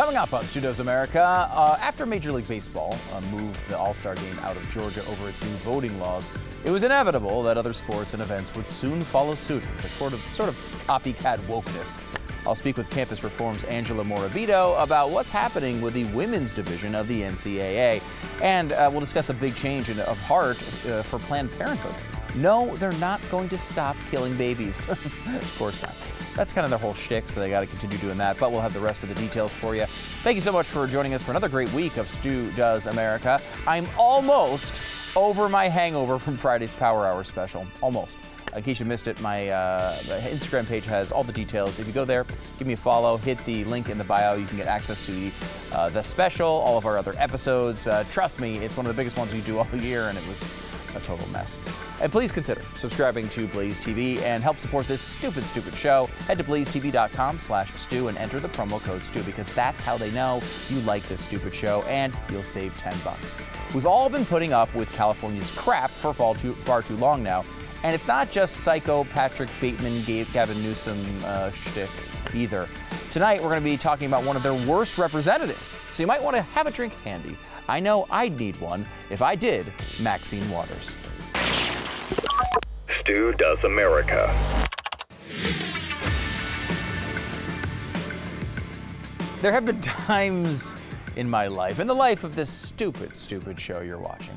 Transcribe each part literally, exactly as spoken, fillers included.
Coming up on Studios America, uh, after Major League Baseball uh, moved the All-Star Game out of Georgia over its new voting laws, it was inevitable that other sports and events would soon follow suit. It was a sort of, sort of copycat wokeness. I'll speak with Campus Reform's Angela Morabito about what's happening with the women's division of the N C double A. And uh, we'll discuss a big change in, of heart uh, for Planned Parenthood. No, they're not going to stop killing babies. Of course not. That's kind of their whole shtick, so they got to continue doing that. But we'll have the rest of the details for you. Thank you so much for joining us for another great week of Stew Does America. I'm almost over my hangover from Friday's Power Hour special. Almost. In case you missed it, my uh, Instagram page has all the details. If you go there, give me a follow, hit the link in the bio. You can get access to the, uh, the special, all of our other episodes. Uh, trust me, it's one of the biggest ones we do all year, and it was a total mess. And please consider subscribing to Blaze T V and help support this stupid, stupid show. Head to blazetv.com slash stew and enter the promo code stew, because that's how they know you like this stupid show, and you'll save ten bucks. We've all been putting up with California's crap for far too, far too long now. And it's not just psycho Patrick Bateman, Gavin Newsom uh, shtick either. Tonight, we're going to be talking about one of their worst representatives. So you might want to have a drink handy. I know I'd need one if I did. Maxine Waters. Stew Does America. There have been times in my life, in the life of this stupid, stupid show you're watching,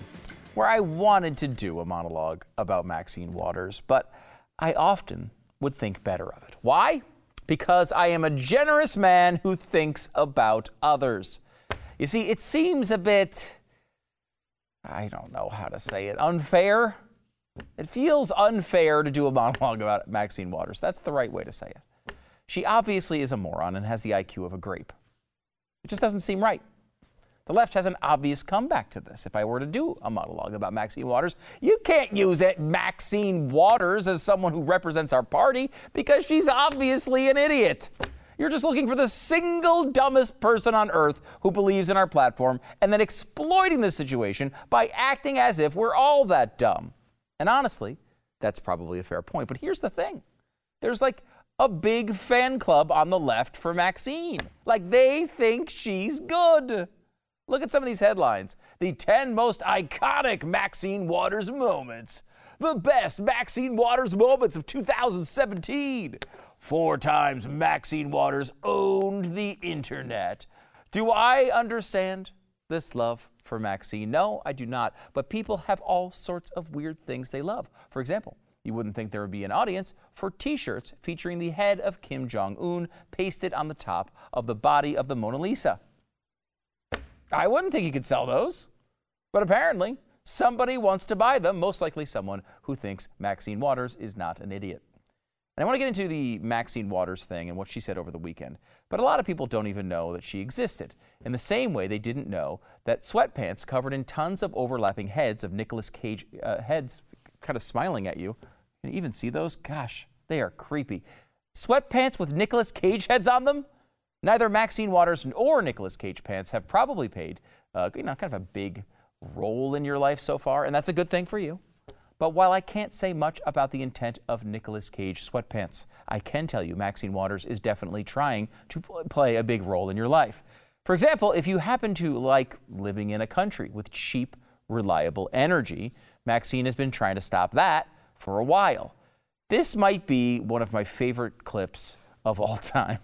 where I wanted to do a monologue about Maxine Waters, but I often would think better of it. Why? Because I am a generous man who thinks about others. You see, it seems a bit, I don't know how to say it, unfair. It feels unfair to do a monologue about Maxine Waters. That's the right way to say it. She obviously is a moron and has the I Q of a grape. It just doesn't seem right. The left has an obvious comeback to this. If I were to do a monologue about Maxine Waters, you can't use it, Maxine Waters, as someone who represents our party, because she's obviously an idiot. You're just looking for the single dumbest person on earth who believes in our platform and then exploiting the situation by acting as if we're all that dumb. And honestly, that's probably a fair point. But here's the thing. There's like a big fan club on the left for Maxine. Like, they think she's good. Look at some of these headlines. The ten most iconic Maxine Waters moments. The best Maxine Waters moments of two thousand seventeen. Four times Maxine Waters owned the internet. Do I understand this love for Maxine? No, I do not. But people have all sorts of weird things they love. For example, you wouldn't think there would be an audience for T-shirts featuring the head of Kim Jong-un pasted on the top of the body of the Mona Lisa. I wouldn't think he could sell those, but apparently somebody wants to buy them, most likely someone who thinks Maxine Waters is not an idiot. And I want to get into the Maxine Waters thing and what she said over the weekend, but a lot of people don't even know that she existed, in the same way they didn't know that sweatpants covered in tons of overlapping heads of Nicolas Cage uh, heads kind of smiling at you. Can you even see those? Gosh, they are creepy. Sweatpants with Nicolas Cage heads on them? Neither Maxine Waters nor Nicolas Cage pants have probably played, uh, you know, kind of a big role in your life so far, and that's a good thing for you. But while I can't say much about the intent of Nicolas Cage sweatpants, I can tell you Maxine Waters is definitely trying to pl- play a big role in your life. For example, if you happen to like living in a country with cheap, reliable energy, Maxine has been trying to stop that for a while. This might be one of my favorite clips of all time.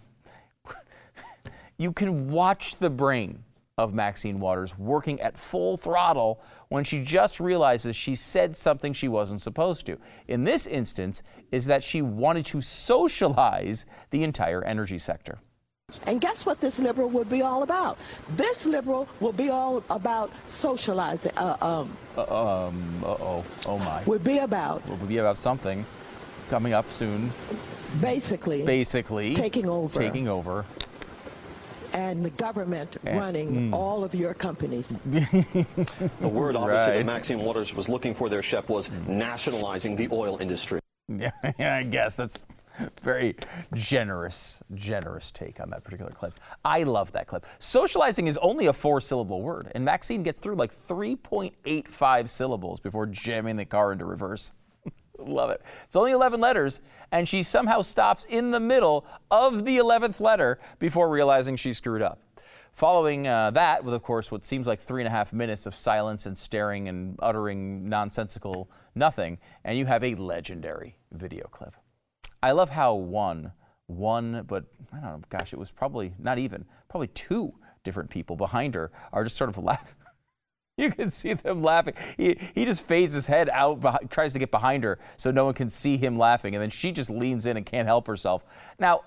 You can watch the brain of Maxine Waters working at full throttle when she just realizes she said something she wasn't supposed to. In this instance, is that she wanted to socialize the entire energy sector. And guess what this liberal would be all about? This liberal will be all about socializing. Uh, um, uh, um, uh-oh, oh my. Would be about. Would be about something coming up soon. Basically. Basically. Taking over. Taking over. And the government and, running mm. all of your companies. The word, obviously, right, that Maxine Waters was looking for there, Shep, was mm. nationalizing the oil industry. Yeah, I guess that's very generous, generous take on that particular clip. I love that clip. Socializing is only a four-syllable word, and Maxine gets through like three point eight five syllables before jamming the car into reverse. Love it. It's only eleven letters, and she somehow stops in the middle of the eleventh letter before realizing she screwed up. Following uh, that with, of course, what seems like three and a half minutes of silence and staring and uttering nonsensical nothing. And you have a legendary video clip. I love how one, one, but I don't know, gosh, it was probably not even, probably two different people behind her are just sort of laughing. You can see them laughing. He, he just fades his head out, behind, tries to get behind her so no one can see him laughing. And then she just leans in and can't help herself. Now,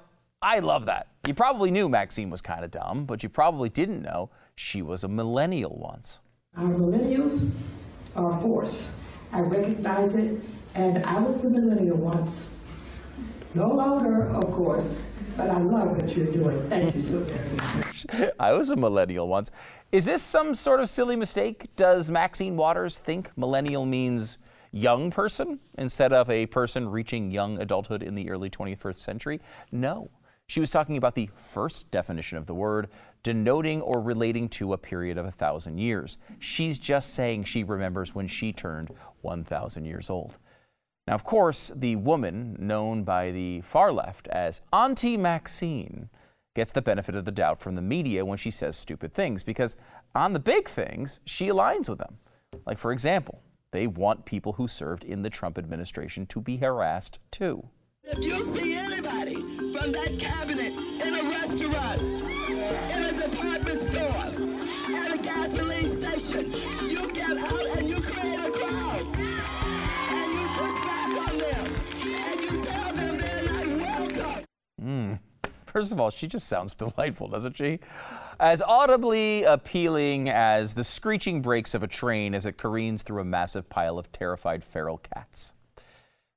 I love that. You probably knew Maxine was kind of dumb, but you probably didn't know she was a millennial once. Our millennials are a force. I recognize it, and I was a millennial once. No longer, of course, but I love what you're doing. Thank you so very much. I was a millennial once. Is this some sort of silly mistake? Does Maxine Waters think millennial means young person instead of a person reaching young adulthood in the early twenty-first century? No. She was talking about the first definition of the word, denoting or relating to a period of a thousand years. She's just saying she remembers when she turned one thousand years old. Now, of course, the woman known by the far left as Auntie Maxine gets the benefit of the doubt from the media when she says stupid things, because on the big things, she aligns with them. Like, for example, they want people who served in the Trump administration to be harassed, too. If you see anybody from that cabinet in a restaurant, in a department store, at a gasoline station, you get out and you create a crowd. Mm. First of all, she just sounds delightful, doesn't she? As audibly appealing as the screeching brakes of a train as it careens through a massive pile of terrified feral cats.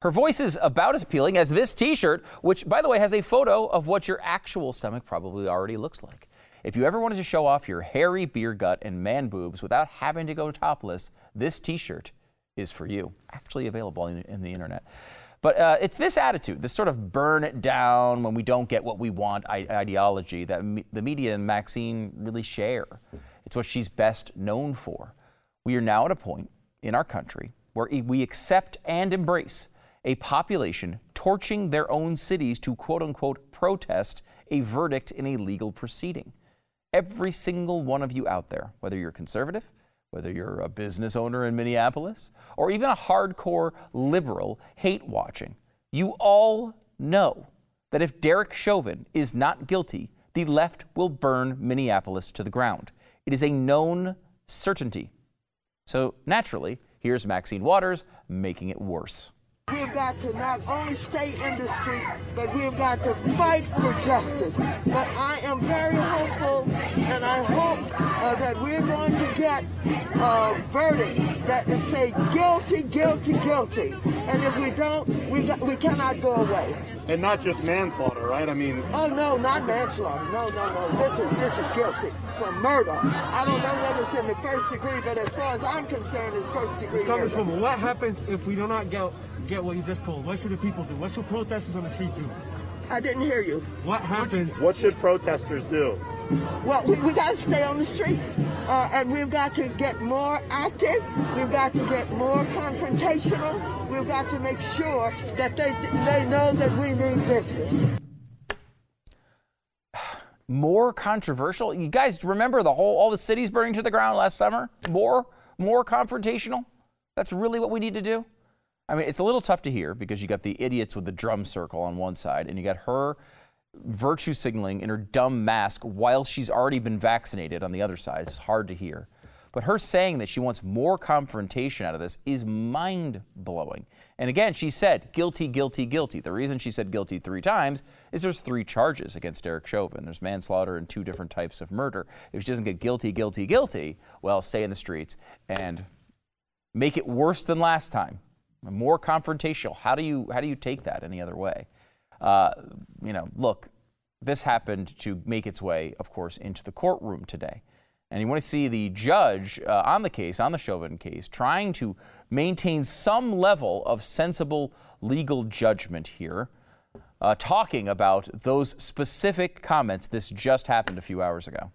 Her voice is about as appealing as this T-shirt, which, by the way, has a photo of what your actual stomach probably already looks like. If you ever wanted to show off your hairy beer gut and man boobs without having to go topless, this T-shirt is for you. Actually available in, in the internet. But uh, it's this attitude, this sort of burn it down when we don't get what we want I- ideology that me- the media and Maxine really share. It's what she's best known for. We are now at a point in our country where we accept and embrace a population torching their own cities to, quote unquote, protest a verdict in a legal proceeding. Every single one of you out there, whether you're conservative, whether you're a business owner in Minneapolis or even a hardcore liberal hate watching, you all know that if Derek Chauvin is not guilty, the left will burn Minneapolis to the ground. It is a known certainty. So naturally, here's Maxine Waters making it worse. We've got to not only stay in the street, but we've got to fight for justice. But I am very hopeful, and I hope uh, that we're going to get a verdict that will say guilty, guilty, guilty. And if we don't, we got, we cannot go away. And not just manslaughter, right? I mean... Oh, no, not manslaughter. No, no, no. This is, this is guilty for murder. I don't know whether it's in the first degree, but as far as I'm concerned, it's first degree murder. Congresswoman, what happens if we do not get... Get what you just told. What should the people do? What should protesters on the street do? I didn't hear you. What happens? What should protesters do? Well, we, we got to stay on the street, uh, and we've got to get more active. We've got to get more confrontational. We've got to make sure that they they know that we mean business. More controversial? You guys remember the whole all the cities burning to the ground last summer? More more confrontational? That's really what we need to do. I mean, it's a little tough to hear because you got the idiots with the drum circle on one side and you got her virtue signaling in her dumb mask while she's already been vaccinated on the other side. It's hard to hear. But her saying that she wants more confrontation out of this is mind-blowing. And again, she said guilty, guilty, guilty. The reason she said guilty three times is there's three charges against Derek Chauvin. There's manslaughter and two different types of murder. If she doesn't get guilty, guilty, guilty, well, stay in the streets and make it worse than last time. More confrontational. How do you how do you take that any other way? Uh, you know, look, this happened to make its way, of course, into the courtroom today. And you want to see the judge uh, on the case, on the Chauvin case, trying to maintain some level of sensible legal judgment here, uh, talking about those specific comments. This just happened a few hours ago.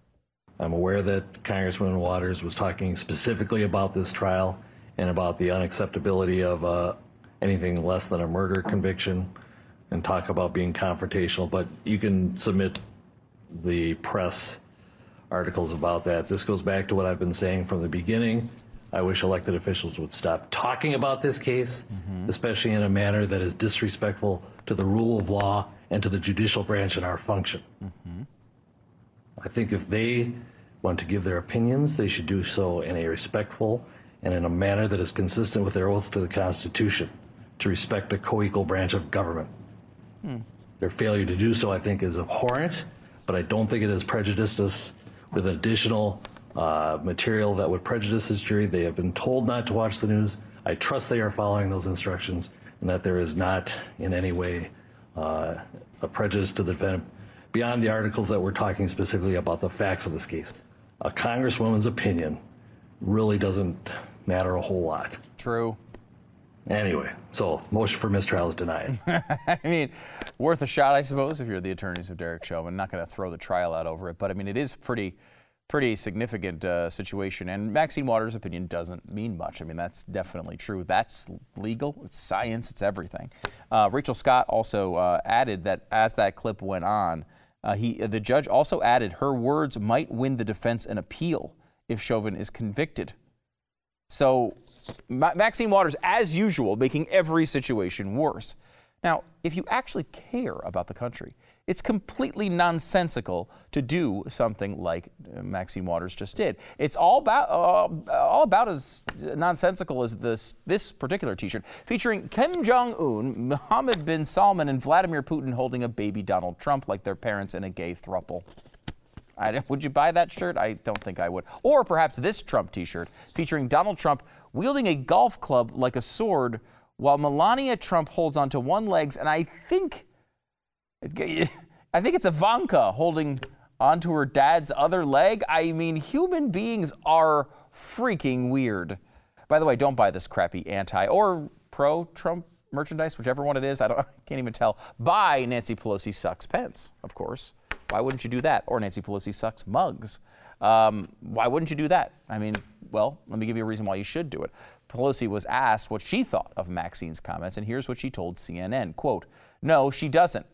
I'm aware that Congresswoman Waters was talking specifically about this trial and about the unacceptability of uh, anything less than a murder conviction, and talk about being confrontational. But you can submit the press articles about that. This goes back to what I've been saying from the beginning. I wish elected officials would stop talking about this case, mm-hmm. especially in a manner that is disrespectful to the rule of law and to the judicial branch and our function. Mm-hmm. I think if they want to give their opinions, they should do so in a respectful and in a manner that is consistent with their oath to the Constitution, to respect a co-equal branch of government. Mm. Their failure to do so, I think, is abhorrent, but I don't think it has prejudiced us with additional uh, material that would prejudice this jury. They have been told not to watch the news. I trust they are following those instructions and that there is not in any way uh, a prejudice to the defendant beyond the articles that we're talking specifically about the facts of this case. A congresswoman's opinion really doesn't matter a whole lot. True. Anyway, so motion for mistrial is denied. I mean, worth a shot, I suppose, if you're the attorneys of Derek Chauvin. Not going to throw the trial out over it, but I mean, it is pretty, pretty significant uh, situation. And Maxine Waters' opinion doesn't mean much. I mean, that's definitely true. That's legal. It's science. It's everything. Uh, Rachel Scott also uh, added that as that clip went on, uh, he the judge also added her words might win the defense an appeal if Chauvin is convicted. So Ma- Maxine Waters, as usual, making every situation worse. Now, if you actually care about the country, it's completely nonsensical to do something like Maxine Waters just did. It's all about uh, all about as nonsensical as this this particular T-shirt featuring Kim Jong-un, Mohammed bin Salman, and Vladimir Putin holding a baby Donald Trump like their parents in a gay throuple. I, would you buy that shirt? I don't think I would. Or perhaps this Trump T-shirt featuring Donald Trump wielding a golf club like a sword while Melania Trump holds onto one leg, and I think, I think it's Ivanka holding onto her dad's other leg. I mean, human beings are freaking weird. By the way, don't buy this crappy anti or pro-Trump merchandise, whichever one it is. I don't, I can't even tell. Buy Nancy Pelosi Sucks Pence, of course. Why wouldn't you do that? Or Nancy Pelosi Sucks Mugs. Um, why wouldn't you do that? I mean, well, let me give you a reason why you should do it. Pelosi was asked what she thought of Maxine's comments, and here's what she told C N N. Quote, "No, she doesn't,"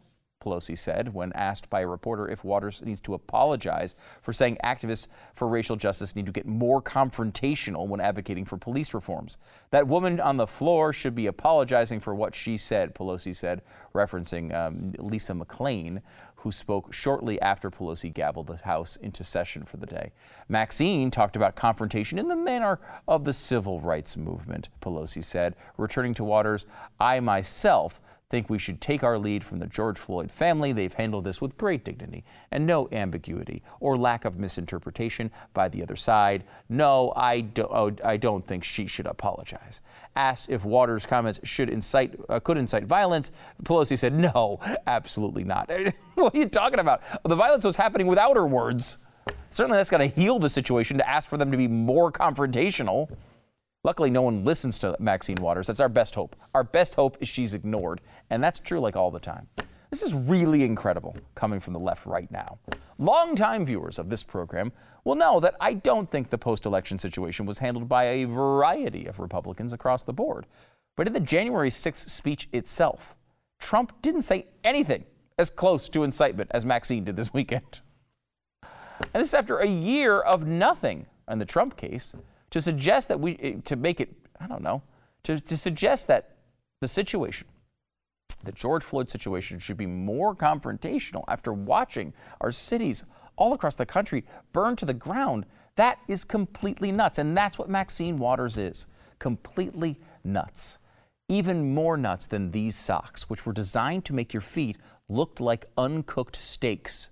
Pelosi said when asked by a reporter if Waters needs to apologize for saying activists for racial justice need to get more confrontational when advocating for police reforms. "That woman on the floor should be apologizing for what she said," Pelosi said, referencing um, Lisa McClain, who spoke shortly after Pelosi gabbled the House into session for the day. Maxine talked about confrontation in the manner of the civil rights movement, Pelosi said. Returning to Waters, "I myself think we should take our lead from the George Floyd family. They've handled this with great dignity and no ambiguity or lack of misinterpretation by the other side. No, I, do- oh, I don't think she should apologize." Asked if Waters' comments should incite, uh, could incite violence, Pelosi said, "No, absolutely not." What are you talking about? The violence was happening without her words. Certainly that's got to heal the situation to ask for them to be more confrontational. Luckily, no one listens to Maxine Waters. That's our best hope. Our best hope is she's ignored, and that's true like all the time. This is really incredible coming from the left right now. Longtime viewers of this program will know that I don't think the post-election situation was handled by a variety of Republicans across the board. But in the January sixth speech itself, Trump didn't say anything as close to incitement as Maxine did this weekend. And this is after a year of nothing in the Trump case to suggest that we, to make it, I don't know, to, to suggest that the situation, the George Floyd situation, should be more confrontational after watching our cities all across the country burn to the ground. That is completely nuts. And that's what Maxine Waters is. Completely nuts. Even more nuts than these socks, which were designed to make your feet look like uncooked steaks.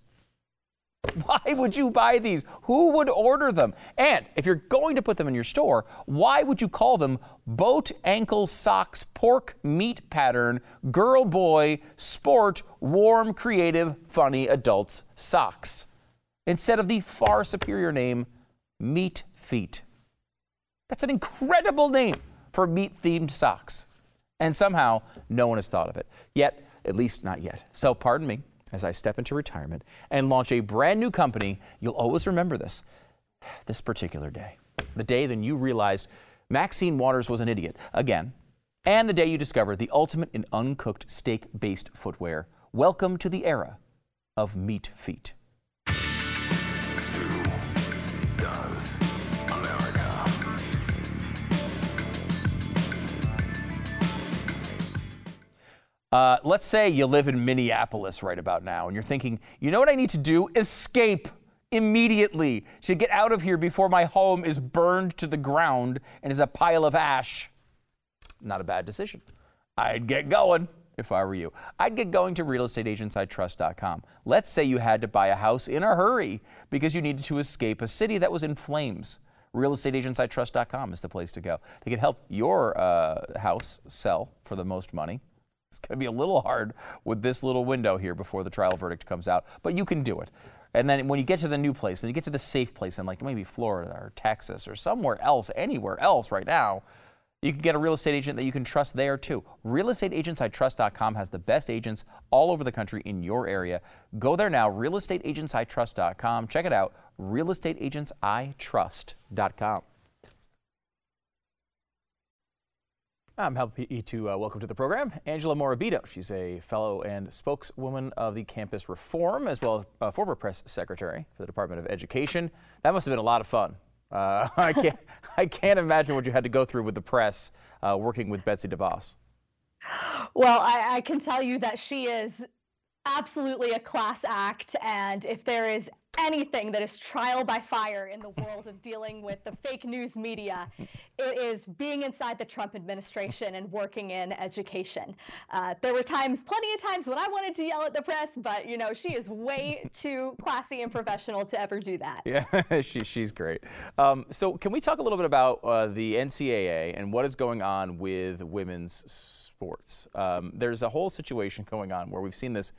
Why would you buy these? Who would order them? And if you're going to put them in your store, why would you call them boat, ankle, socks, pork, meat pattern, girl, boy, sport, warm, creative, funny, adults, socks, instead of the far superior name, meat feet? That's an incredible name for meat-themed socks. And somehow no one has thought of it yet, at least not yet. So pardon me as I step into retirement and launch a brand new company. You'll always remember this, this particular day, the day that you realized Maxine Waters was an idiot again, and the day you discovered the ultimate in uncooked steak-based footwear. Welcome to the era of meat feet. Uh, let's say you live in Minneapolis right about now, and you're thinking, you know what I need to do? Escape immediately to get out of here before my home is burned to the ground and is a pile of ash. Not a bad decision. I'd get going if I were you. I'd get going to real estate agents I trust dot com. Let's say you had to buy a house in a hurry because you needed to escape a city that was in flames. real estate agents I trust dot com is the place to go. They can help your uh, house sell for the most money. It's going to be a little hard with this little window here before the trial verdict comes out, but you can do it. And then when you get to the new place, when you get to the safe place in like maybe Florida or Texas or somewhere else, anywhere else right now, you can get a real estate agent that you can trust there too. real estate agents I trust dot com has the best agents all over the country in your area. Go there now, real estate agents I trust dot com. Check it out, real estate agents I trust dot com. I'm happy to uh, welcome to the program Angela Morabito. She's a fellow and spokeswoman of the Campus Reform, as well as uh, former press secretary for the Department of Education. That must have been a lot of fun. Uh, I can't, I can't imagine what you had to go through with the press uh, working with Betsy DeVos. Well, I, I can tell you that she is absolutely a class act, and if there is anything that is trial by fire in the world of dealing with the fake news media, it is being inside the Trump administration and working in education. Uh, there were times, plenty of times when I wanted to yell at the press, but you know, she is way too classy and professional to ever do that. Yeah, she, she's great. Um, so can we talk a little bit about uh, the N C A A and what is going on with women's sports? Um, there's a whole situation going on where we've seen this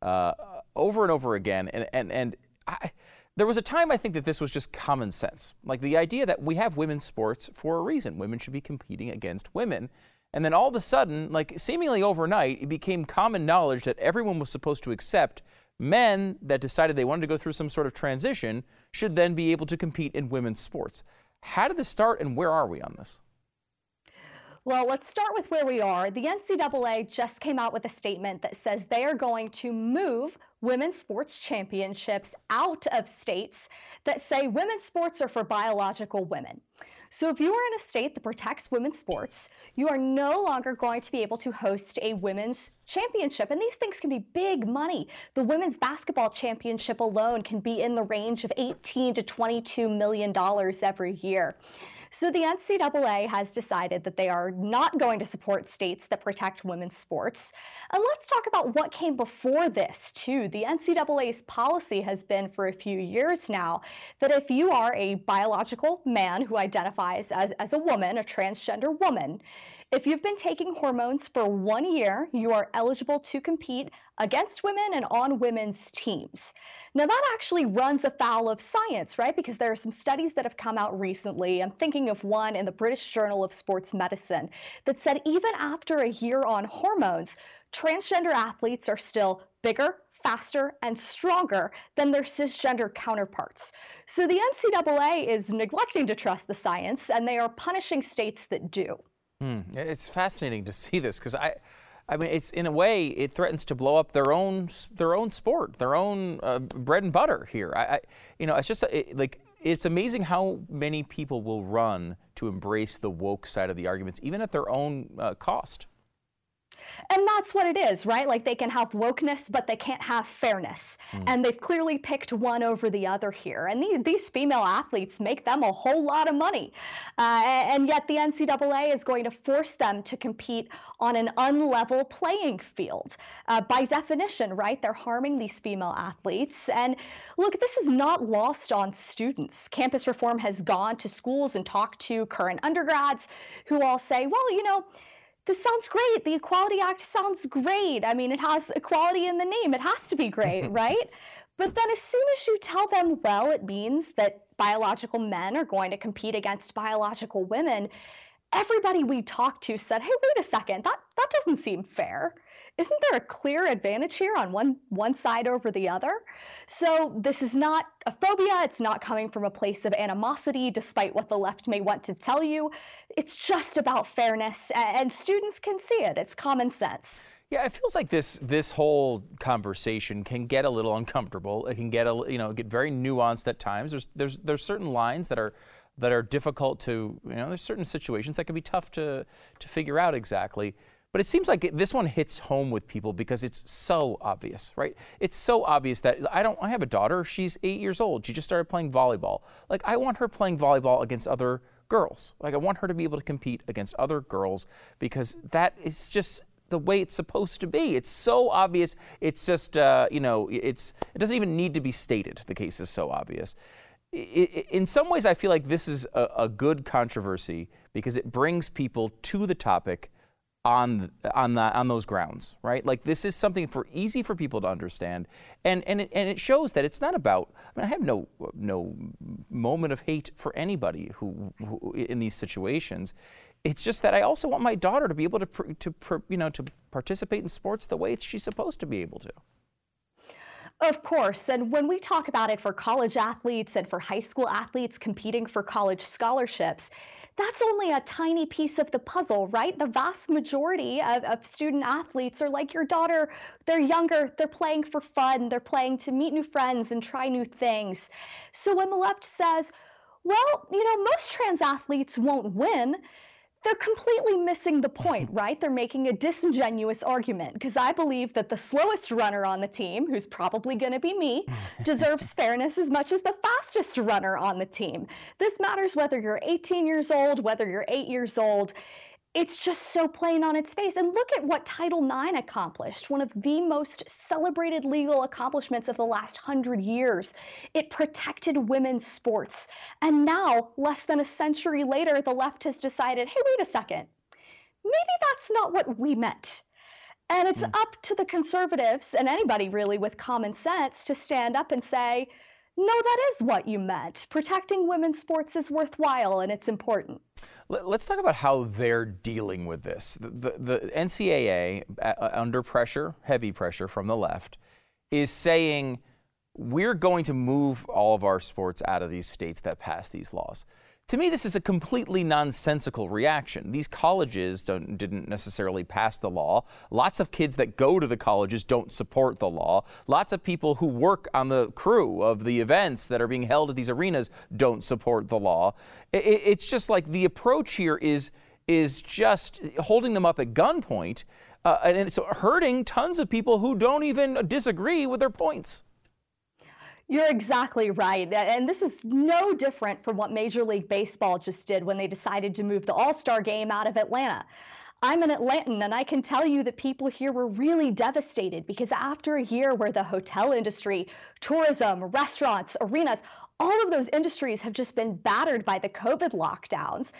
uh, over and over again, and and and I, there was a time I think that this was just common sense, like the idea that we have women's sports for a reason. Women should be competing against women. And then all of a sudden, like seemingly overnight, it became common knowledge that everyone was supposed to accept men that decided they wanted to go through some sort of transition should then be able to compete in women's sports. How did this start and where are we on this? Well, let's start with where we are. The N C A A just came out with a statement that says they are going to move women's sports championships out of states that say women's sports are for biological women. So if you are in a state that protects women's sports, you are no longer going to be able to host a women's championship. And these things can be big money. The women's basketball championship alone can be in the range of eighteen to twenty-two million dollars every year. So the N C A A has decided that they are not going to support states that protect women's sports. And let's talk about what came before this, too. The N C A A's policy has been for a few years now that if you are a biological man who identifies as, as a woman, a transgender woman, if you've been taking hormones for one year, you are eligible to compete against women and on women's teams. Now, that actually runs afoul of science, right? Because there are some studies that have come out recently. I'm thinking of one in the British Journal of Sports Medicine that said even after a year on hormones, transgender athletes are still bigger, faster, and stronger than their cisgender counterparts. So the N C A A is neglecting to trust the science, and they are punishing states that do. Hmm. It's fascinating to see this because I... I mean, it's in a way it threatens to blow up their own their own sport, their own uh, bread and butter here. I, I you know, it's just it, like it's amazing how many people will run to embrace the woke side of the arguments, even at their own uh, cost. And that's what it is, right? Like they can have wokeness, but they can't have fairness. Mm. And they've clearly picked one over the other here. And these, these female athletes make them a whole lot of money. Uh, and yet the N C A A is going to force them to compete on an unlevel playing field. Uh, by definition, right? They're harming these female athletes. And look, this is not lost on students. Campus Reform has gone to schools and talked to current undergrads who all say, well, you know, this sounds great. The Equality Act sounds great. I mean, it has equality in the name. It has to be great, right? But then as soon as you tell them, well, it means that biological men are going to compete against biological women, everybody we talked to said, hey, wait a second, that, that doesn't seem fair. Isn't there a clear advantage here on one, one side over the other? So this is not a phobia. It's not coming from a place of animosity, despite what the left may want to tell you. It's just about fairness, and students can see it. It's common sense. Yeah, it feels like this this whole conversation can get a little uncomfortable. It can get a you know get very nuanced at times. There's there's there's certain lines that are that are difficult to you know. There's certain situations that can be tough to to figure out exactly. But it seems like this one hits home with people because it's so obvious, right? It's so obvious that I don't, I have a daughter. She's eight years old. She just started playing volleyball. Like, I want her playing volleyball against other girls. Like, I want her to be able to compete against other girls because that is just the way it's supposed to be. It's so obvious. It's just, uh, you know, it's, it doesn't even need to be stated. The case is so obvious. In some ways, I feel like this is a, a good controversy because it brings people to the topic on on the, on those grounds, right? Like, this is something for easy for people to understand, and and it, and it shows that it's not about. I mean, I have no no moment of hate for anybody who, who in these situations. It's just that I also want my daughter to be able to pr- to pr- you know to participate in sports the way she's supposed to be able to. Of course, and when we talk about it for college athletes and for high school athletes competing for college scholarships, that's only a tiny piece of the puzzle, right? The vast majority of, of student athletes are like your daughter. They're younger, they're playing for fun, they're playing to meet new friends and try new things. So when the left says, well, you know, most trans athletes won't win, they're completely missing the point, right? They're making a disingenuous argument because I believe that the slowest runner on the team, who's probably going to be me, deserves fairness as much as the fastest runner on the team. This matters whether you're eighteen years old, whether you're eight years old. It's just so plain on its face. And look at what Title nine accomplished, one of the most celebrated legal accomplishments of the last hundred years. It protected women's sports. And now, less than a century later, the left has decided, hey, wait a second, maybe that's not what we meant. And it's mm. up to the conservatives and anybody really with common sense to stand up and say, no, that is what you meant. Protecting women's sports is worthwhile and it's important. Let's talk about how they're dealing with this. The, the, the N C double A, uh, under pressure, heavy pressure from the left, is saying we're going to move all of our sports out of these states that pass these laws. To me, this is a completely nonsensical reaction. These colleges don't, didn't necessarily pass the law. Lots of kids that go to the colleges don't support the law. Lots of people who work on the crew of the events that are being held at these arenas don't support the law. It, it, it's just like the approach here is, is just holding them up at gunpoint, uh, and it's hurting tons of people who don't even disagree with their points. You're exactly right. And this is no different from what Major League Baseball just did when they decided to move the All-Star game out of Atlanta. I'm an Atlantan, and I can tell you that people here were really devastated because after a year where the hotel industry, tourism, restaurants, arenas, all of those industries have just been battered by the COVID lockdowns.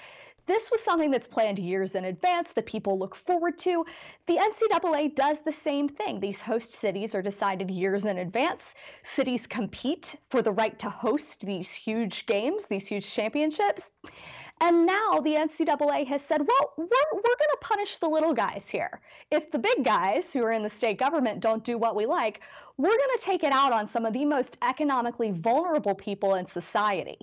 This was something that's planned years in advance that people look forward to. The N C double A does the same thing. These host cities are decided years in advance. Cities compete for the right to host these huge games, these huge championships. And now the N C double A has said, well, we're, we're going to punish the little guys here. If the big guys who are in the state government don't do what we like, we're going to take it out on some of the most economically vulnerable people in society.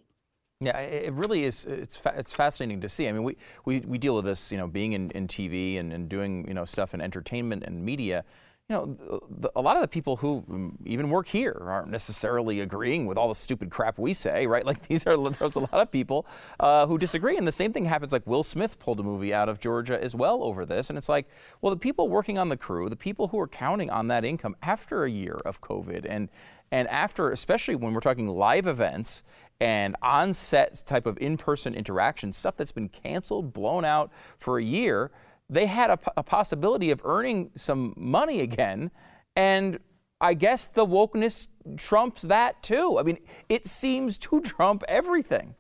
Yeah, it really is. It's fa- it's fascinating to see. I mean, we, we, we deal with this, you know, being in, in T V and, and doing, you know, stuff in entertainment and media. You know, the, a lot of the people who even work here aren't necessarily agreeing with all the stupid crap we say, right? Like, these are there's a lot of people uh, who disagree. And the same thing happens. Like, Will Smith pulled a movie out of Georgia as well over this. And it's like, well, the people working on the crew, the people who are counting on that income after a year of COVID and and after, especially when we're talking live events and on-set type of in-person interaction, stuff that's been canceled, blown out for a year, they had a, a possibility of earning some money again, and I guess the wokeness trumps that too. I mean, it seems to trump everything.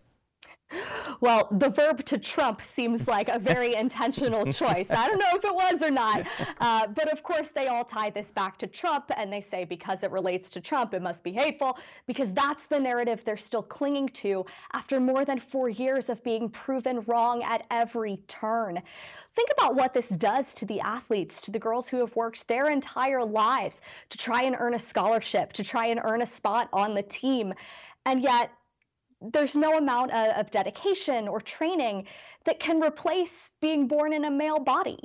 Well, the verb to trump seems like a very intentional choice. I don't know if it was or not, uh, but of course they all tie this back to Trump, and they say because it relates to Trump, it must be hateful, because that's the narrative they're still clinging to after more than four years of being proven wrong at every turn. Think about what this does to the athletes, to the girls who have worked their entire lives to try and earn a scholarship, to try and earn a spot on the team, and yet there's no amount of, of dedication or training that can replace being born in a male body.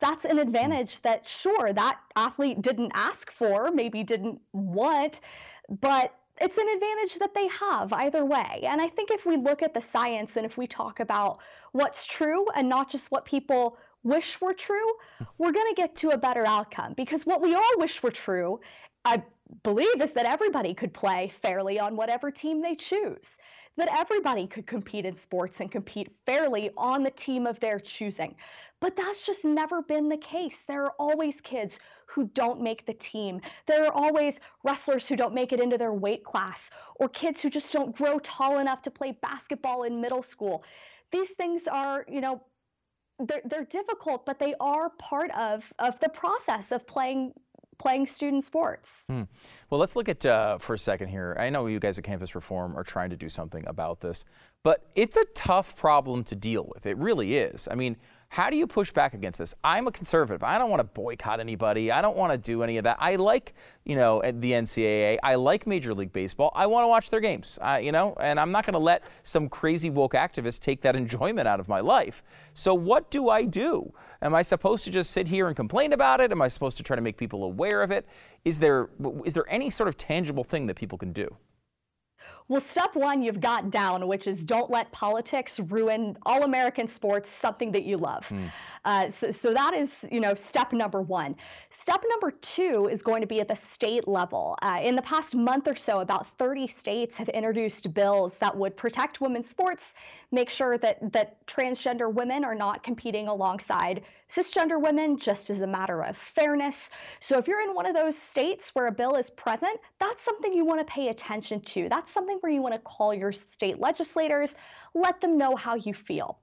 That's an advantage that, sure, that athlete didn't ask for, maybe didn't want, but it's an advantage that they have either way. And I think if we look at the science and if we talk about what's true and not just what people wish were true, we're going to get to a better outcome. Because what we all wish were true, I believe, is that everybody could play fairly on whatever team they choose, that everybody could compete in sports and compete fairly on the team of their choosing. But that's just never been the case. There are always kids who don't make the team. There are always wrestlers who don't make it into their weight class, or kids who just don't grow tall enough to play basketball in middle school. These things are, you know, they're, they're difficult, but they are part of, of the process of playing playing student sports. Hmm. Well, let's look at uh, for a second here. I know you guys at Campus Reform are trying to do something about this, but it's a tough problem to deal with. It really is. I mean, how do you push back against this? I'm a conservative. I don't want to boycott anybody. I don't want to do any of that. I like, you know, the N C double A. I like Major League Baseball. I want to watch their games, uh, you know, and I'm not going to let some crazy woke activist take that enjoyment out of my life. So what do I do? Am I supposed to just sit here and complain about it? Am I supposed to try to make people aware of it? Is there is there any sort of tangible thing that people can do? Well, step one you've got down, which is don't let politics ruin all American sports, something that you love. Mm. Uh, so, so that is, you know, step number one. Step number two is going to be at the state level. Uh, in the past month or so, about thirty states have introduced bills that would protect women's sports, make sure that that transgender women are not competing alongside cisgender women, just as a matter of fairness. So if you're in one of those states where a bill is present, that's something you want to pay attention to. That's something where you want to call your state legislators, let them know how you feel.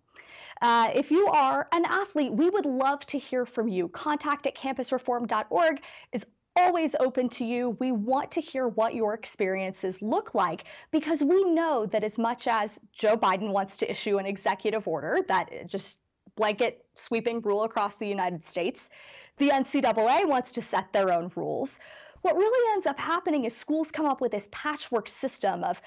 Uh, if you are an athlete, we would love to hear from you. Contact at campus reform dot org is always open to you. We want to hear what your experiences look like, because we know that as much as Joe Biden wants to issue an executive order that just blanket sweeping rule across the United States, the N C double A wants to set their own rules. What really ends up happening is schools come up with this patchwork system of,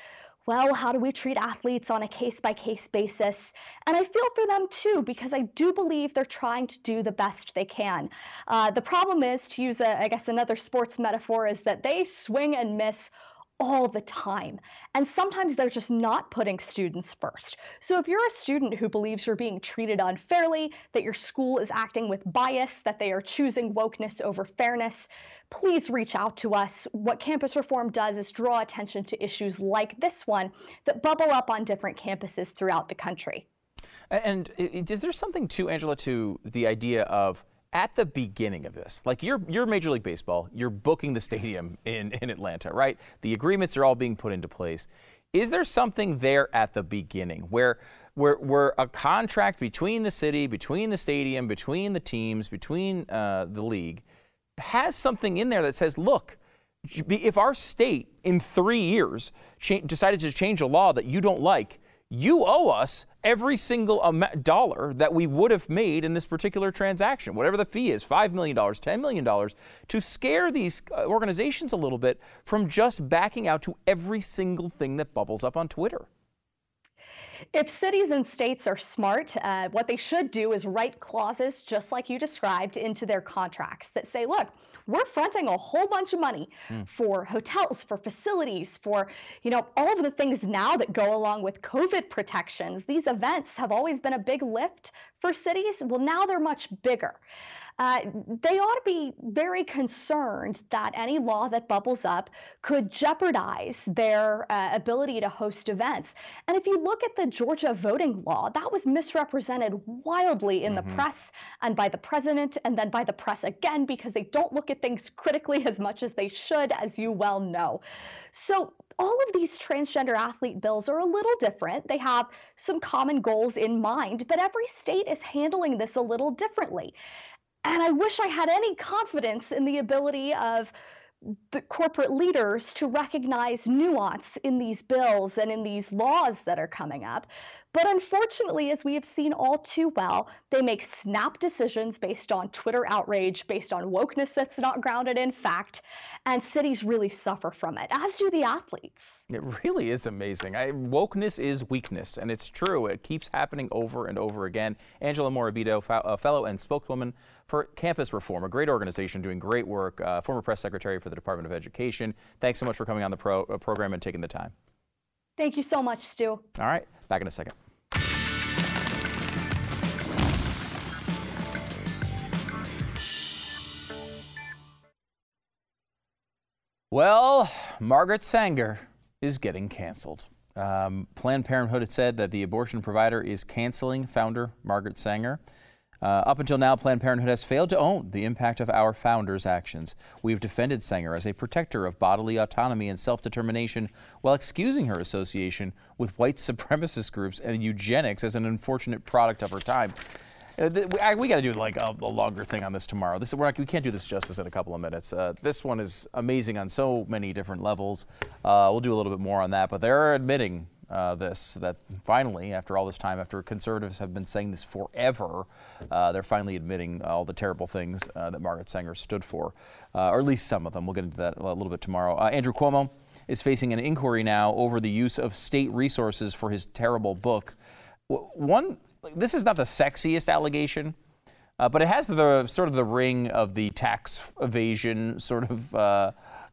well, how do we treat athletes on a case-by-case basis? And I feel for them, too, because I do believe they're trying to do the best they can. Uh, the problem is, to use, a, I guess, another sports metaphor, is that they swing and miss all the time. And sometimes they're just not putting students first. So if you're a student who believes you're being treated unfairly, that your school is acting with bias, that they are choosing wokeness over fairness, please reach out to us. What Campus Reform does is draw attention to issues like this one that bubble up on different campuses throughout the country. And is there something too, Angela, to the idea of at the beginning of this, like you're, you're Major League Baseball, you're booking the stadium in, in Atlanta, right? The agreements are all being put into place. Is there something there at the beginning where, where, where a contract between the city, between the stadium, between the teams, between uh, the league has something in there that says, look, if our state in three years cha- decided to change a law that you don't like, you owe us every single amount, dollar that we would have made in this particular transaction, whatever the fee is, five million dollars, ten million dollars, to scare these organizations a little bit from just backing out to every single thing that bubbles up on Twitter. If cities and states are smart, uh, what they should do is write clauses, just like you described, into their contracts that say, look, we're fronting a whole bunch of money mm. for hotels, for facilities, for, you know, all of the things now that go along with COVID protections. These events have always been a big lift for cities. Well, now they're much bigger. Uh, they ought to be very concerned that any law that bubbles up could jeopardize their uh, ability to host events. And if you look at the Georgia voting law, that was misrepresented wildly in mm-hmm. the press and by the president and then by the press again, because they don't look at things critically as much as they should, as you well know. So all of these transgender athlete bills are a little different. They have some common goals in mind, but every state is handling this a little differently. And I wish I had any confidence in the ability of the corporate leaders to recognize nuance in these bills and in these laws that are coming up. But unfortunately, as we have seen all too well, they make snap decisions based on Twitter outrage, based on wokeness that's not grounded in fact, and cities really suffer from it, as do the athletes. It really is amazing. I, wokeness is weakness, and it's true. It keeps happening over and over again. Angela Morabito, a fellow and spokeswoman for Campus Reform, a great organization doing great work, uh, former press secretary for the Department of Education. Thanks so much for coming on the pro, uh, program and taking the time. Thank you so much, Stu. All right, back in a second. Well, Margaret Sanger is getting canceled. Um, Planned Parenthood had said that the abortion provider is canceling founder Margaret Sanger. Uh, up until now, Planned Parenthood has failed to own the impact of our founders' actions. We've defended Sanger as a protector of bodily autonomy and self-determination while excusing her association with white supremacist groups and eugenics as an unfortunate product of her time. Uh, th- we, we got to do like a, a longer thing on this tomorrow. This we're not, we can't do this justice in a couple of minutes. Uh, this one is amazing on so many different levels. Uh, we'll do a little bit more on that, but they're admitting Uh, this, that finally, after all this time, after conservatives have been saying this forever, uh, they're finally admitting all the terrible things uh, that Margaret Sanger stood for, uh, or at least some of them. We'll get into that a little bit tomorrow. Uh, Andrew Cuomo is facing an inquiry now over the use of state resources for his terrible book. One, this is not the sexiest allegation, uh, but it has the sort of the ring of the tax evasion sort of uh,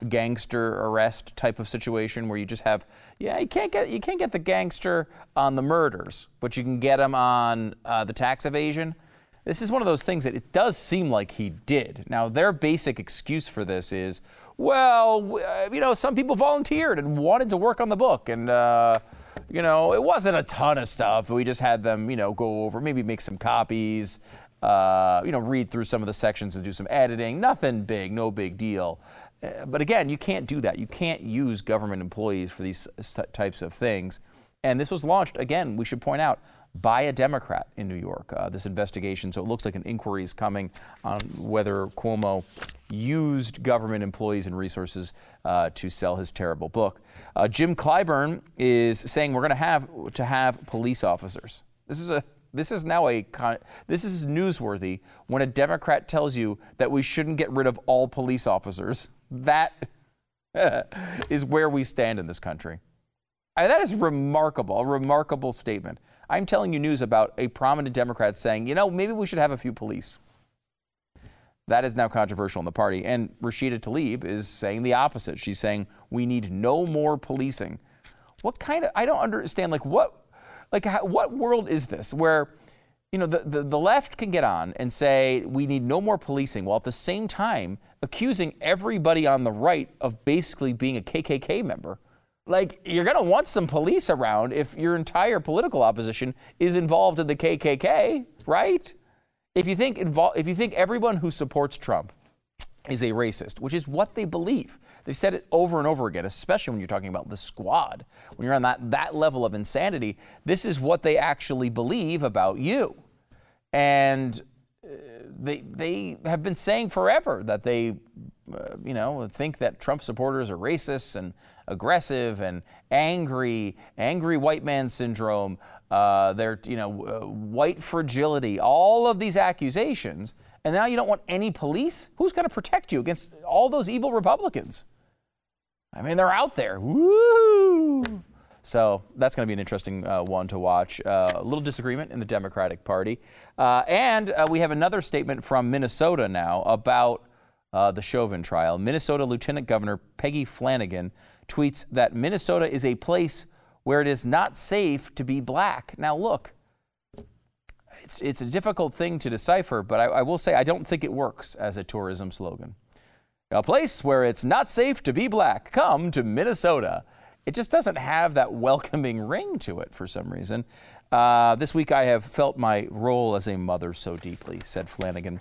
gangster arrest type of situation where you just have, yeah, you can't get you can't get the gangster on the murders, but you can get him on uh, the tax evasion. This is one of those things that it does seem like he did. Now, their basic excuse for this is, well, you know, some people volunteered and wanted to work on the book, and uh, you know, it wasn't a ton of stuff. We just had them, you know, go over, maybe make some copies, uh, you know, read through some of the sections and do some editing. Nothing big, no big deal. Uh, but again, you can't do that. You can't use government employees for these st- types of things. And this was launched, again, we should point out, by a Democrat in New York, uh, this investigation. So it looks like an inquiry is coming on whether Cuomo used government employees and resources uh, to sell his terrible book. Uh, Jim Clyburn is saying we're going to have to have police officers. This is a This is now a con- this is newsworthy when a Democrat tells you that we shouldn't get rid of all police officers. That is where we stand in this country. I, that is remarkable, a remarkable statement. I'm telling you news about a prominent Democrat saying, you know, maybe we should have a few police. That is now controversial in the party. And Rashida Tlaib is saying the opposite. She's saying we need no more policing. What kind of, I don't understand, like what, Like, how, what world is this where, you know, the, the, the left can get on and say we need no more policing while at the same time accusing everybody on the right of basically being a K K K member? Like, you're going to want some police around if your entire political opposition is involved in the K K K, right? If you think invol- if you think everyone who supports Trump is a racist, which is what they believe. They've said it over and over again, especially when you're talking about the squad. When you're on that, that level of insanity, this is what they actually believe about you. And uh, they they have been saying forever that they, uh, you know, think that Trump supporters are racist and aggressive and angry, angry white man syndrome, uh, their, you know, uh, white fragility, all of these accusations. And now you don't want any police? Who's going to protect you against all those evil Republicans? I mean, they're out there. Woo! So that's going to be an interesting uh, one to watch. Uh, a little disagreement in the Democratic Party. Uh, and uh, we have another statement from Minnesota now about uh, the Chauvin trial. Minnesota Lieutenant Governor Peggy Flanagan tweets that Minnesota is a place where it is not safe to be black. Now, look. It's, it's a difficult thing to decipher, but I, I will say I don't think it works as a tourism slogan. A place where it's not safe to be black. Come to Minnesota. It just doesn't have that welcoming ring to it for some reason. Uh, this week I have felt my role as a mother so deeply, said Flanagan.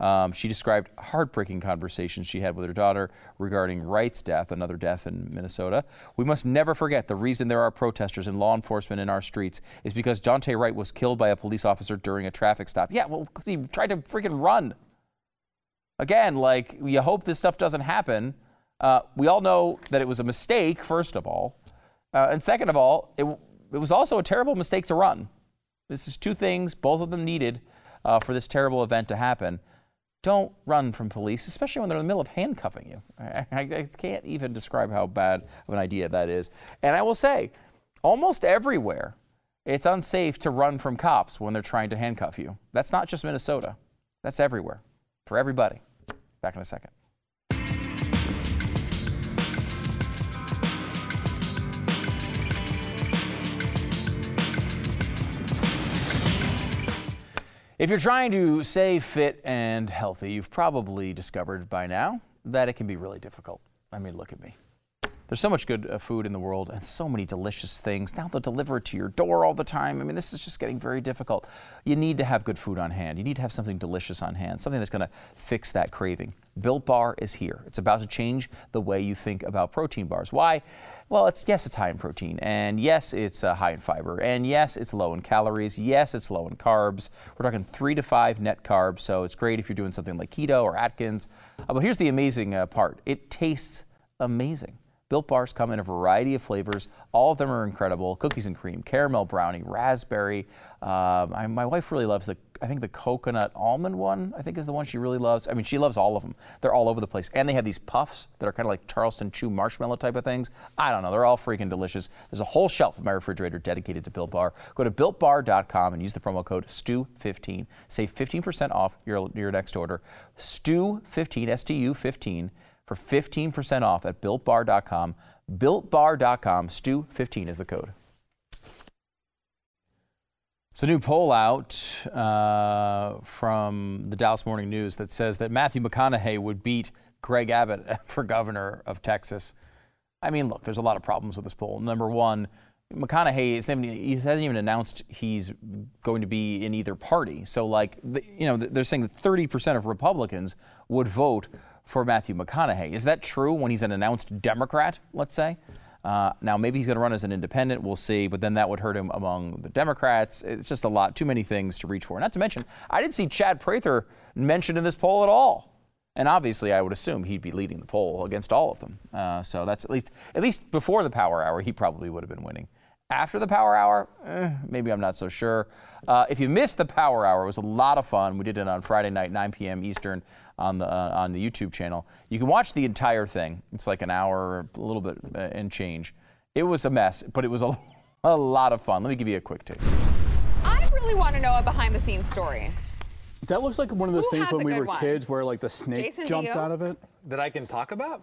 Um, she described heartbreaking conversations she had with her daughter regarding Wright's death, another death in Minnesota. We must never forget the reason there are protesters and law enforcement in our streets is because Dante Wright was killed by a police officer during a traffic stop. Yeah, well, because he tried to freaking run. Again, like, you hope this stuff doesn't happen. Uh, we all know that it was a mistake, first of all. Uh, and second of all, it, it was also a terrible mistake to run. This is two things, both of them needed uh, for this terrible event to happen. Don't run from police, especially when they're in the middle of handcuffing you. I, I, I can't even describe how bad of an idea that is. And I will say, almost everywhere, it's unsafe to run from cops when they're trying to handcuff you. That's not just Minnesota. That's everywhere, for everybody. Back in a second. If you're trying to stay fit and healthy, you've probably discovered by now that it can be really difficult. I mean, look at me. There's so much good uh, food in the world and so many delicious things. Now they'll deliver it to your door all the time. I mean, this is just getting very difficult. You need to have good food on hand. You need to have something delicious on hand, something that's going to fix that craving. Built Bar is here. It's about to change the way you think about protein bars. Why? Well, it's yes, it's high in protein, and yes, it's uh, high in fiber, and yes, it's low in calories, yes, it's low in carbs. We're talking three to five net carbs, so it's great if you're doing something like keto or Atkins. Uh, but here's the amazing uh, part. It tastes amazing. Built Bars come in a variety of flavors. All of them are incredible. Cookies and cream, caramel brownie, raspberry. Um, I, my wife really loves the, I think the coconut almond one, I think is the one she really loves. I mean, she loves all of them. They're all over the place. And they have these puffs that are kind of like Charleston Chew marshmallow type of things. I don't know, they're all freaking delicious. There's a whole shelf in my refrigerator dedicated to Built Bar. Go to built bar dot com and use the promo code stew fifteen. Save fifteen percent off your, your next order. stew fifteen, S T U fifteen. For fifteen percent off at built bar dot com. built bar dot com, stew fifteen is the code. It's a new poll out uh, from the Dallas Morning News that says that Matthew McConaughey would beat Greg Abbott for governor of Texas. I mean, look, there's a lot of problems with this poll. Number one, McConaughey isn't, he hasn't even announced he's going to be in either party. So, like, you know, they're saying that thirty percent of Republicans would vote for Matthew McConaughey. Is that true when he's an announced Democrat, let's say? Uh, now, maybe he's going to run as an independent, we'll see, but then that would hurt him among the Democrats. It's just a lot, too many things to reach for. Not to mention, I didn't see Chad Prather mentioned in this poll at all. And obviously, I would assume he'd be leading the poll against all of them. Uh, so that's at least, at least before the power hour, he probably would have been winning. After the power hour, eh, maybe I'm not so sure. Uh, if you missed the power hour, it was a lot of fun. We did it on Friday night, nine p.m. Eastern on the uh, on the YouTube channel. You can watch the entire thing. It's like an hour, a little bit uh, and change. It was a mess, but it was a, a lot of fun. Let me give you a quick taste. I really want to know a behind-the-scenes story. That looks like one of those Who things when we were one? kids where like the snake Jason jumped out of it. That I can talk about?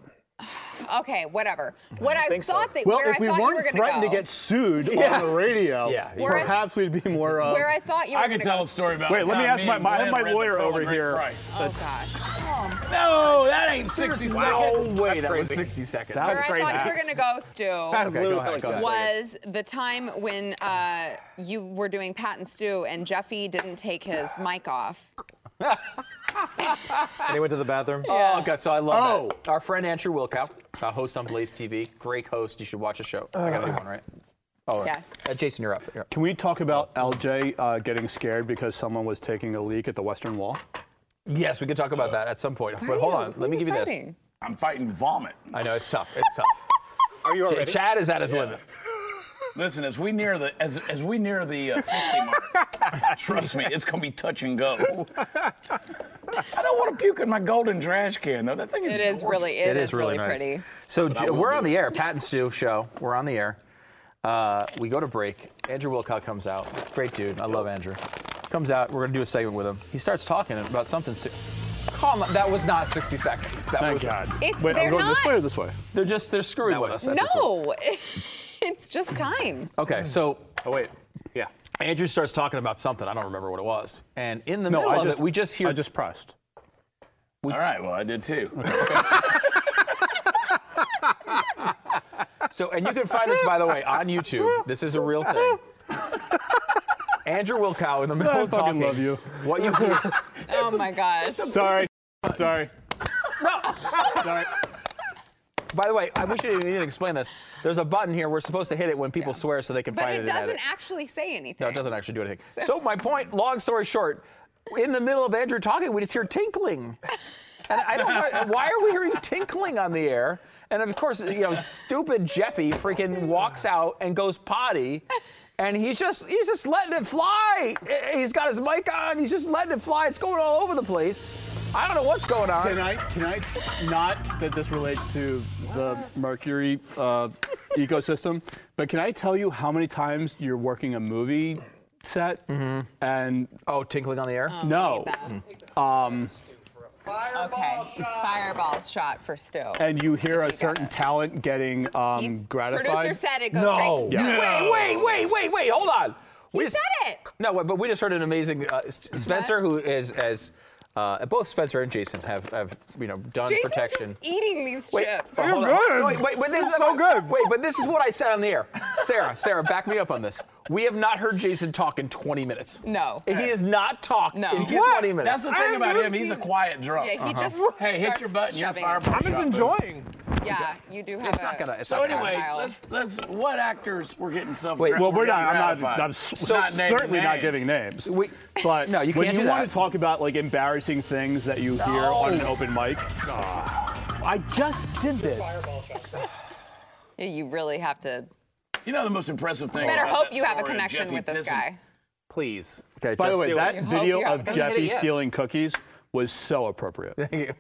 Okay, whatever. What I, I thought so. that well, where I we thought you were going to go. Well, if we weren't threatened to get sued yeah. on the radio, yeah. Yeah. perhaps we'd be more. Uh, where I thought you were going to go. I can tell a story about. Wait, let me ask my my, my lawyer over here. Price. Oh gosh. Oh. No, that ain't sixty wow. seconds. No way, that was sixty seconds. That where was crazy. I thought you were going to go, Stu. Okay, go ahead, go ahead. Was the time when uh, you were doing Pat and Stu and Jeffy didn't take his mic off. And he went to the bathroom? Yeah. Oh, God, so I love oh. that. Our friend Andrew Wilkow, uh, host on Blaze T V. Great host. You should watch the show. Uh, I got that one, right? Oh, right. Yes. Uh, Jason, you're up. you're up. Can we talk about L J uh, getting scared because someone was taking a leak at the Western Wall? Yes, we could talk about that at some point. Why but hold you? on. Who Let me give you fighting? this. I'm fighting vomit. I know. It's tough. It's tough. Are you already? Ch- Chad is at his yeah. limit. Listen, as we near the as as we near the uh, fifty mark, trust me, it's gonna be touch and go. I don't want to puke in my golden trash can though. That thing is. It gorgeous. is really. It, it is, is really, really nice. pretty. So J- we're on the air. Pat and Stu show. We're on the air. Uh, we go to break. Andrew Wilkow comes out. Great dude. I love Andrew. Comes out. We're gonna do a segment with him. He starts talking about something. Su- Calm. That was not sixty seconds. That Thank was God. It's, Wait, I'm going not... this way or this way. They're just they're screwing that with us. No. It's just time. Okay, so oh wait, yeah. Andrew starts talking about something. I don't remember what it was. And in the no, middle I of just, it, we just hear. I just pressed. We, All right. Well, I did too. So, and you can find us, by the way, on YouTube. This is a real thing. Andrew Wilkow in the middle I of talking. I fucking love you. What you? Hear, oh my gosh. Sorry. Sorry. No. Sorry. By the way, I wish you didn't explain this. There's a button here. We're supposed to hit it when people yeah. swear so they can but find it. But it doesn't actually say anything. No, it doesn't actually do anything. So. so my point, long story short, in the middle of Andrew talking, we just hear tinkling. And I don't know, why are we hearing tinkling on the air? And of course, you know, stupid Jeffy freaking walks out and goes potty. And he's just he's just letting it fly. He's got his mic on. He's just letting it fly. It's going all over the place. I don't know what's going on. Can I, can I not that this relates to the Mercury uh, ecosystem, but can I tell you how many times you're working a movie set mm-hmm. and... Oh, tinkling on the air? Oh, no. Mm-hmm. Um, Fireball okay. shot. Fireball shot for Stu. And you hear a certain talent getting um, He's, gratified. Producer said it goes no. straight to Stu. Yeah. No. Wait, wait, wait, wait, wait, hold on. We he just, said it. No, but we just heard an amazing uh, Spencer, what? who is as Uh, both Spencer and Jason have, have you know, done Jason's protection. Jason's just eating these wait, chips. They're good. No, wait, wait, but this is so good. Wait, but this is what I said on the air. Sarah, Sarah, back me up on this. We have not heard Jason talk in twenty minutes. No. He has not talked no. in what? twenty minutes. That's the thing I about him. He's, he's a quiet drunk. Yeah, he uh-huh. just Hey, hit your button. You're fireball. I'm just enjoying. Yeah, you do have it's a... Not gonna, it's so not anyway, let's, let's, what actors were getting stuff... Wait, well, we're, we're not, I'm not, I'm so not certainly names. not giving names. We, but no, you can't when you do want that. to talk about, like, embarrassing things that you no. hear on an open mic... Oh, I just did this. Yeah, you really have to... You know the most impressive thing... You better hope you have a connection with this guy. Please. Okay, by the way, that video of Jeffy stealing cookies... was so appropriate. Thank you.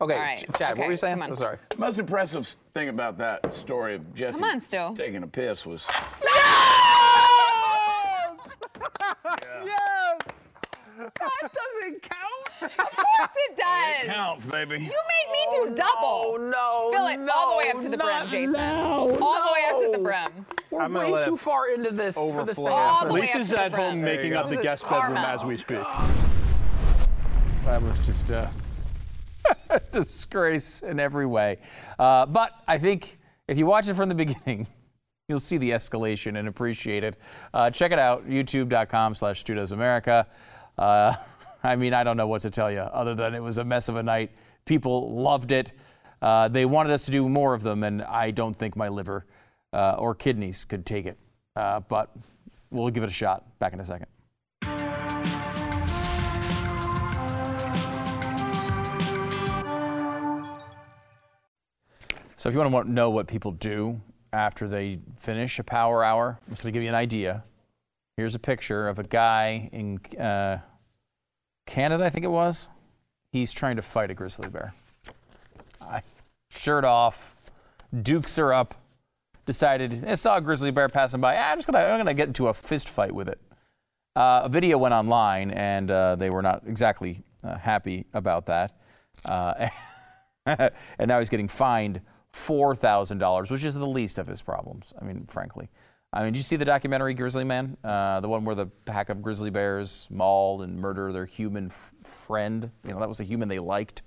Okay, right. Chad, okay. what were you saying? I'm sorry. The most impressive thing about that story of Jesse Come on, still. taking a piss was... Yes! yeah. Yes! That doesn't count? Of course it does. It counts, baby. You made me do double. Oh, no, Fill it no, all the way up to the brim, Jason. No, all no. the way up to the brim. We're I'm way too far into this for this thing. All the way up to the brim. Lisa's at home making up the guest bedroom as we speak. That was just a disgrace in every way. Uh, but I think if you watch it from the beginning, you'll see the escalation and appreciate it. Uh, check it out, youtube.com slash Stew Does America. Uh, I mean, I don't know what to tell you other than it was a mess of a night. People loved it. Uh, they wanted us to do more of them, and I don't think my liver uh, or kidneys could take it. Uh, but we'll give it a shot. Back in a second. So if you want to know what people do after they finish a power hour, I'm just going to give you an idea. Here's a picture of a guy in uh, Canada, I think it was. He's trying to fight a grizzly bear. I, shirt off, dukes are up, decided, I saw a grizzly bear passing by. I'm just going to I'm going to get into a fist fight with it. Uh, a video went online, and uh, they were not exactly uh, happy about that. Uh, and now he's getting fined four thousand dollars, which is the least of his problems. I mean, frankly. I mean, did you see the documentary Grizzly Man? Uh, the one where the pack of grizzly bears maul and murder their human f- friend. You know, that was a human they liked.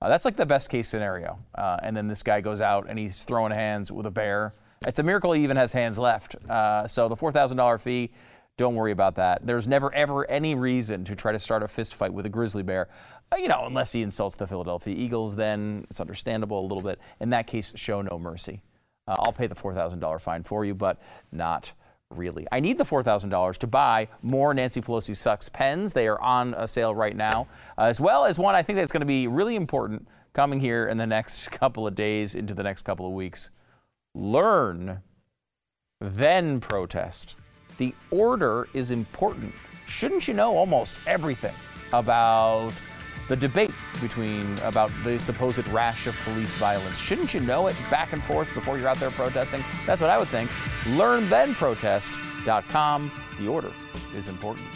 Uh, that's like the best case scenario. Uh, and then this guy goes out and he's throwing hands with a bear. It's a miracle he even has hands left. Uh, so the four thousand dollars fee, don't worry about that. There's never, ever any reason to try to start a fist fight with a grizzly bear. You know, unless he insults the Philadelphia Eagles, then it's understandable a little bit. In that case, show no mercy. Uh, I'll pay the four thousand dollars fine for you, but not really. I need the four thousand dollars to buy more Nancy Pelosi Sucks pens. They are on a sale right now, uh, as well as one I think that's going to be really important coming here in the next couple of days into the next couple of weeks. Learn, then protest. The order is important. Shouldn't you know almost everything about the debate between about the supposed rash of police violence? Shouldn't you know it back and forth before you're out there protesting? That's what I would think. Learn Then Protest dot com. The order is important.